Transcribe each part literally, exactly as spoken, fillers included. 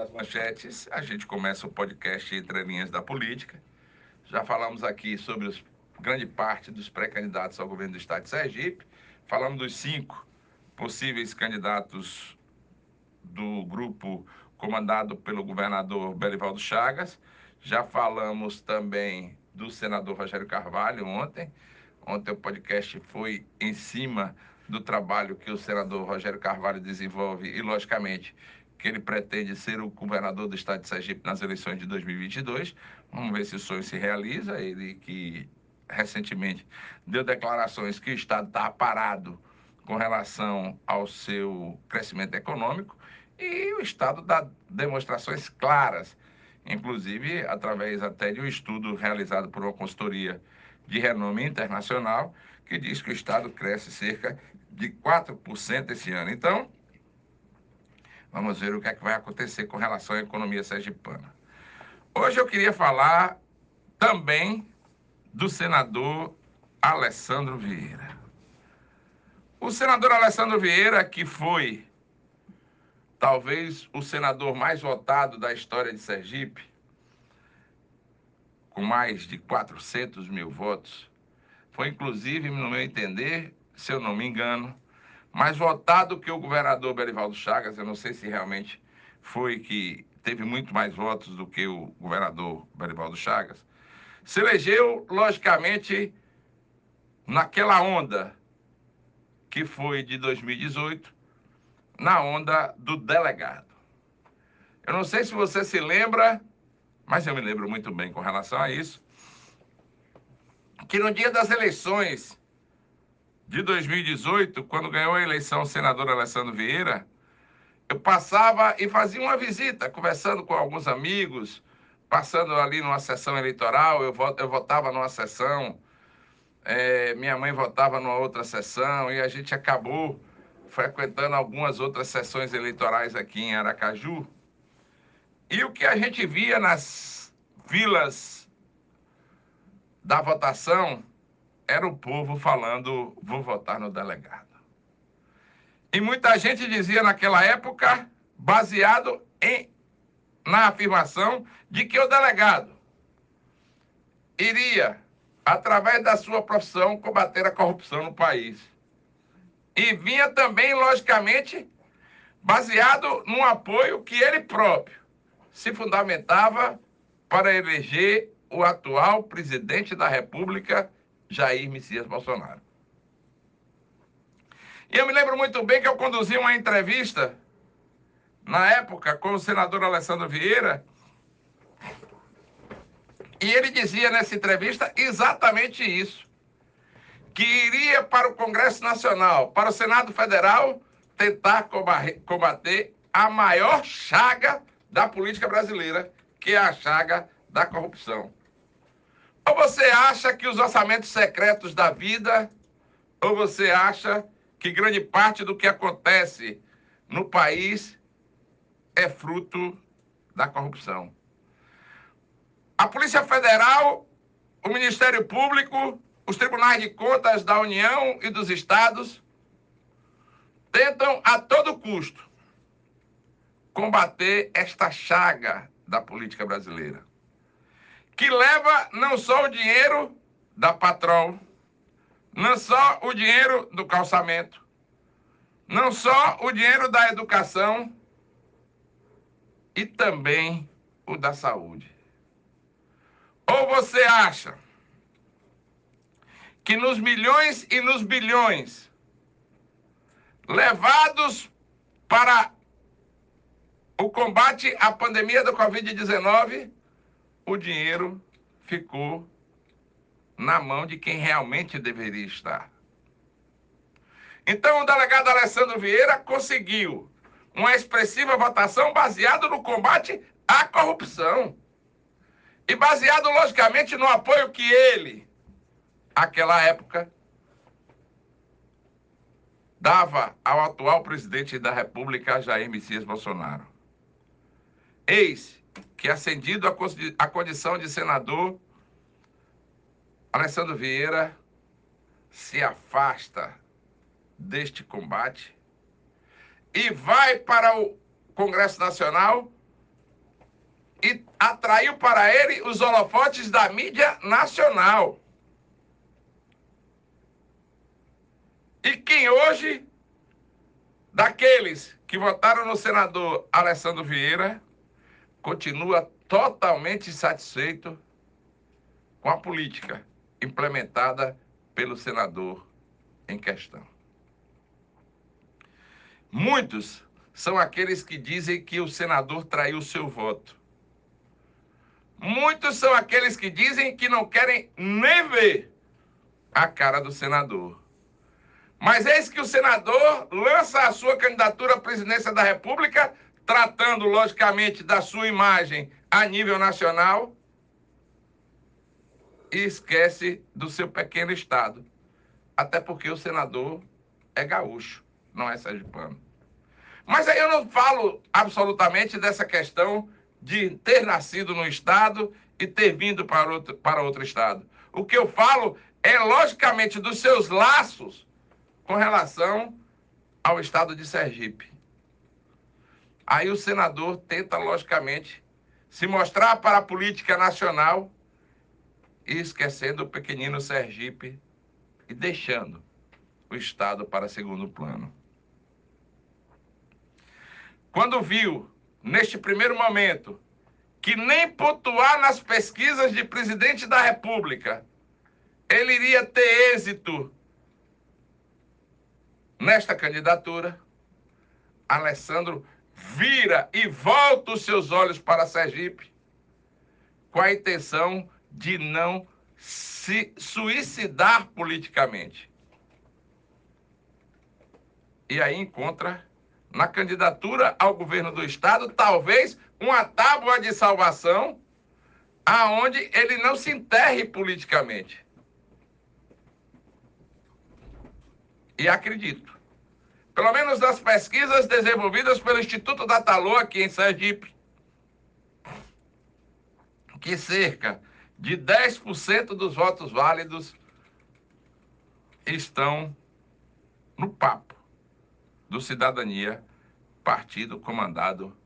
das manchetes, a gente começa o podcast Entre Linhas da Política. Já falamos aqui sobre os, grande parte dos pré-candidatos ao governo do estado de Sergipe. Falamos dos cinco possíveis candidatos do grupo comandado pelo governador Belivaldo Chagas. Já falamos também do senador Rogério Carvalho ontem. Ontem o podcast foi em cima do trabalho que o senador Rogério Carvalho desenvolve e, logicamente, que ele pretende ser o governador do estado de Sergipe nas eleições de dois mil e vinte e dois. Vamos ver se o sonho se realiza. Ele que recentemente deu declarações que o estado está parado com relação ao seu crescimento econômico e o estado dá demonstrações claras, inclusive através até de um estudo realizado por uma consultoria de renome internacional, que diz que o estado cresce cerca de quatro por cento esse ano. Então, vamos ver o que é que vai acontecer com relação à economia sergipana. Hoje eu queria falar também do senador Alessandro Vieira. O senador Alessandro Vieira, que foi talvez o senador mais votado da história de Sergipe, com mais de quatrocentos mil votos, foi inclusive, no meu entender, se eu não me engano, mais votado que o governador Belivaldo Chagas. Eu não sei se realmente foi que teve muito mais votos do que o governador Belivaldo Chagas. Se elegeu, logicamente, naquela onda que foi de dois mil e dezoito, na onda do delegado. Eu não sei se você se lembra, mas eu me lembro muito bem com relação a isso, que no dia das eleições de dois mil e dezoito, quando ganhou a eleição o senador Alessandro Vieira, eu passava e fazia uma visita, conversando com alguns amigos, passando ali numa sessão eleitoral. Eu, eu votava numa sessão, é, minha mãe votava numa outra sessão, e a gente acabou frequentando algumas outras sessões eleitorais aqui em Aracaju. E o que a gente via nas filas da votação era o povo falando: vou votar no delegado. E muita gente dizia naquela época, baseado em, na afirmação de que o delegado iria, através da sua profissão, combater a corrupção no país. E vinha também, logicamente, baseado num apoio que ele próprio se fundamentava para eleger o atual presidente da República, Jair Messias Bolsonaro. E eu me lembro muito bem que eu conduzi uma entrevista, na época, com o senador Alessandro Vieira, e ele dizia nessa entrevista exatamente isso, que iria para o Congresso Nacional, para o Senado Federal, tentar combater a maior chaga da política brasileira, que é a chaga da corrupção. Ou você acha que os orçamentos secretos da vida, ou você acha que grande parte do que acontece no país é fruto da corrupção. A Polícia Federal, o Ministério Público, os tribunais de contas da União e dos estados tentam a todo custo combater esta chaga da política brasileira, que leva não só o dinheiro da Patrol, não só o dinheiro do calçamento, não só o dinheiro da educação e também o da saúde. Ou você acha que nos milhões e nos bilhões levados para o combate à pandemia da covid dezenove, o dinheiro ficou na mão de quem realmente deveria estar? Então, o delegado Alessandro Vieira conseguiu uma expressiva votação baseada no combate à corrupção e baseado, logicamente, no apoio que ele, naquela época, dava ao atual presidente da República, Jair Messias Bolsonaro. Eis que, ascendido à condição de senador, Alessandro Vieira se afasta deste combate e vai para o Congresso Nacional e atraiu para ele os holofotes da mídia nacional. E quem hoje, daqueles que votaram no senador Alessandro Vieira, continua totalmente insatisfeito com a política implementada pelo senador em questão. Muitos são aqueles que dizem que o senador traiu seu voto. Muitos são aqueles que dizem que não querem nem ver a cara do senador. Mas eis que o senador lança a sua candidatura à presidência da República, tratando, logicamente, da sua imagem a nível nacional, e esquece do seu pequeno estado. Até porque o senador é gaúcho, não é sergipano. Mas aí eu não falo absolutamente dessa questão de ter nascido no estado e ter vindo para outro, para outro estado. O que eu falo é, logicamente, dos seus laços com relação ao estado de Sergipe. Aí o senador tenta, logicamente, se mostrar para a política nacional e esquecendo o pequenino Sergipe e deixando o estado para segundo plano. Quando viu, neste primeiro momento, que nem pontuar nas pesquisas de presidente da República ele iria ter êxito nesta candidatura, Alessandro vira e volta os seus olhos para Sergipe com a intenção de não se suicidar politicamente. E aí encontra na candidatura ao governo do estado talvez uma tábua de salvação aonde ele não se enterre politicamente. E acredito, pelo menos nas pesquisas desenvolvidas pelo Instituto Datafolha aqui em Sergipe, que cerca de dez por cento dos votos válidos estão no papo do Cidadania, partido comandado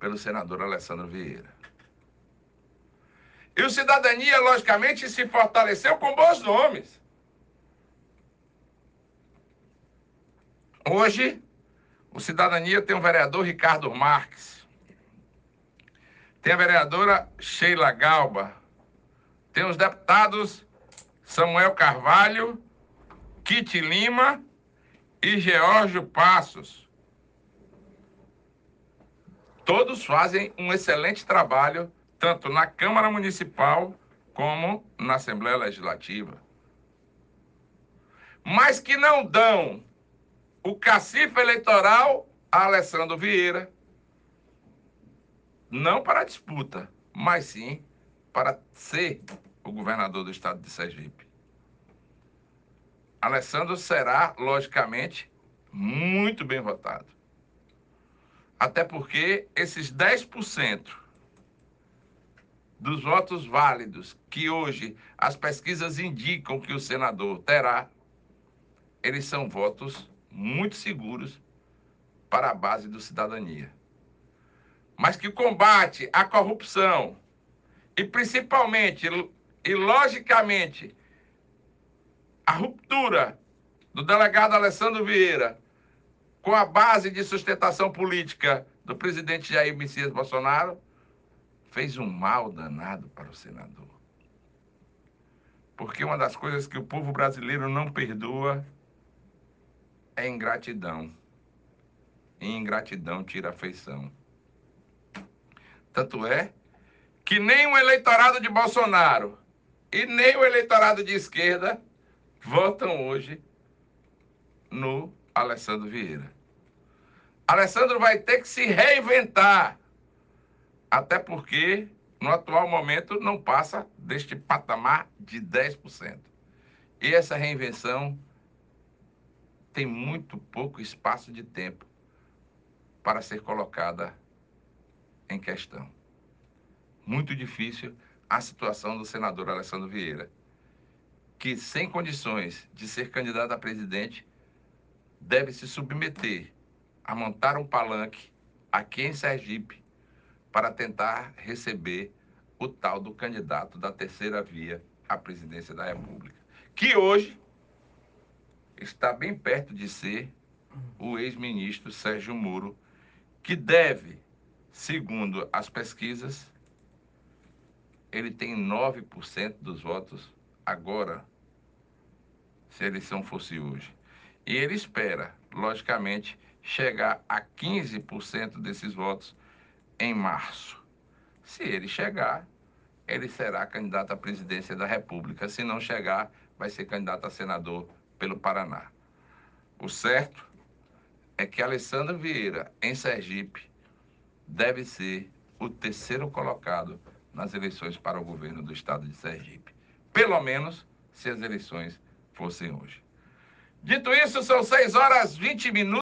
pelo senador Alessandro Vieira. E o Cidadania, logicamente, se fortaleceu com bons nomes. Hoje, o Cidadania tem o vereador Ricardo Marques, tem a vereadora Sheila Galba, tem os deputados Samuel Carvalho, Kite Lima e Geórgio Passos. Todos fazem um excelente trabalho, tanto na Câmara Municipal como na Assembleia Legislativa. Mas que não dão o cacife eleitoral a Alessandro Vieira, não para disputa, mas sim para ser o governador do estado de Sergipe. Alessandro será, logicamente, muito bem votado. Até porque esses dez por cento dos votos válidos que hoje as pesquisas indicam que o senador terá, eles são votos muito seguros para a base do Cidadania. Mas que o combate à corrupção e principalmente e logicamente a ruptura do delegado Alessandro Vieira com a base de sustentação política do presidente Jair Messias Bolsonaro fez um mal danado para o senador. Porque uma das coisas que o povo brasileiro não perdoa é ingratidão. E ingratidão tira afeição. Tanto é que nem o eleitorado de Bolsonaro e nem o eleitorado de esquerda votam hoje no Alessandro Vieira. Alessandro vai ter que se reinventar, até porque no atual momento não passa deste patamar de dez por cento. E essa reinvenção tem muito pouco espaço de tempo para ser colocada em questão. Muito difícil a situação do senador Alessandro Vieira, que sem condições de ser candidato a presidente, deve se submeter a montar um palanque aqui em Sergipe para tentar receber o tal do candidato da terceira via à presidência da República, que hoje está bem perto de ser o ex-ministro Sérgio Moro, que deve, segundo as pesquisas, ele tem nove por cento dos votos agora, se a eleição fosse hoje. E ele espera, logicamente, chegar a quinze por cento desses votos em março. Se ele chegar, ele será candidato à presidência da República. Se não chegar, vai ser candidato a senador pelo Paraná. O certo é que Alessandro Vieira, em Sergipe, deve ser o terceiro colocado nas eleições para o governo do estado de Sergipe. Pelo menos se as eleições fossem hoje. Dito isso, são seis horas e vinte minutos.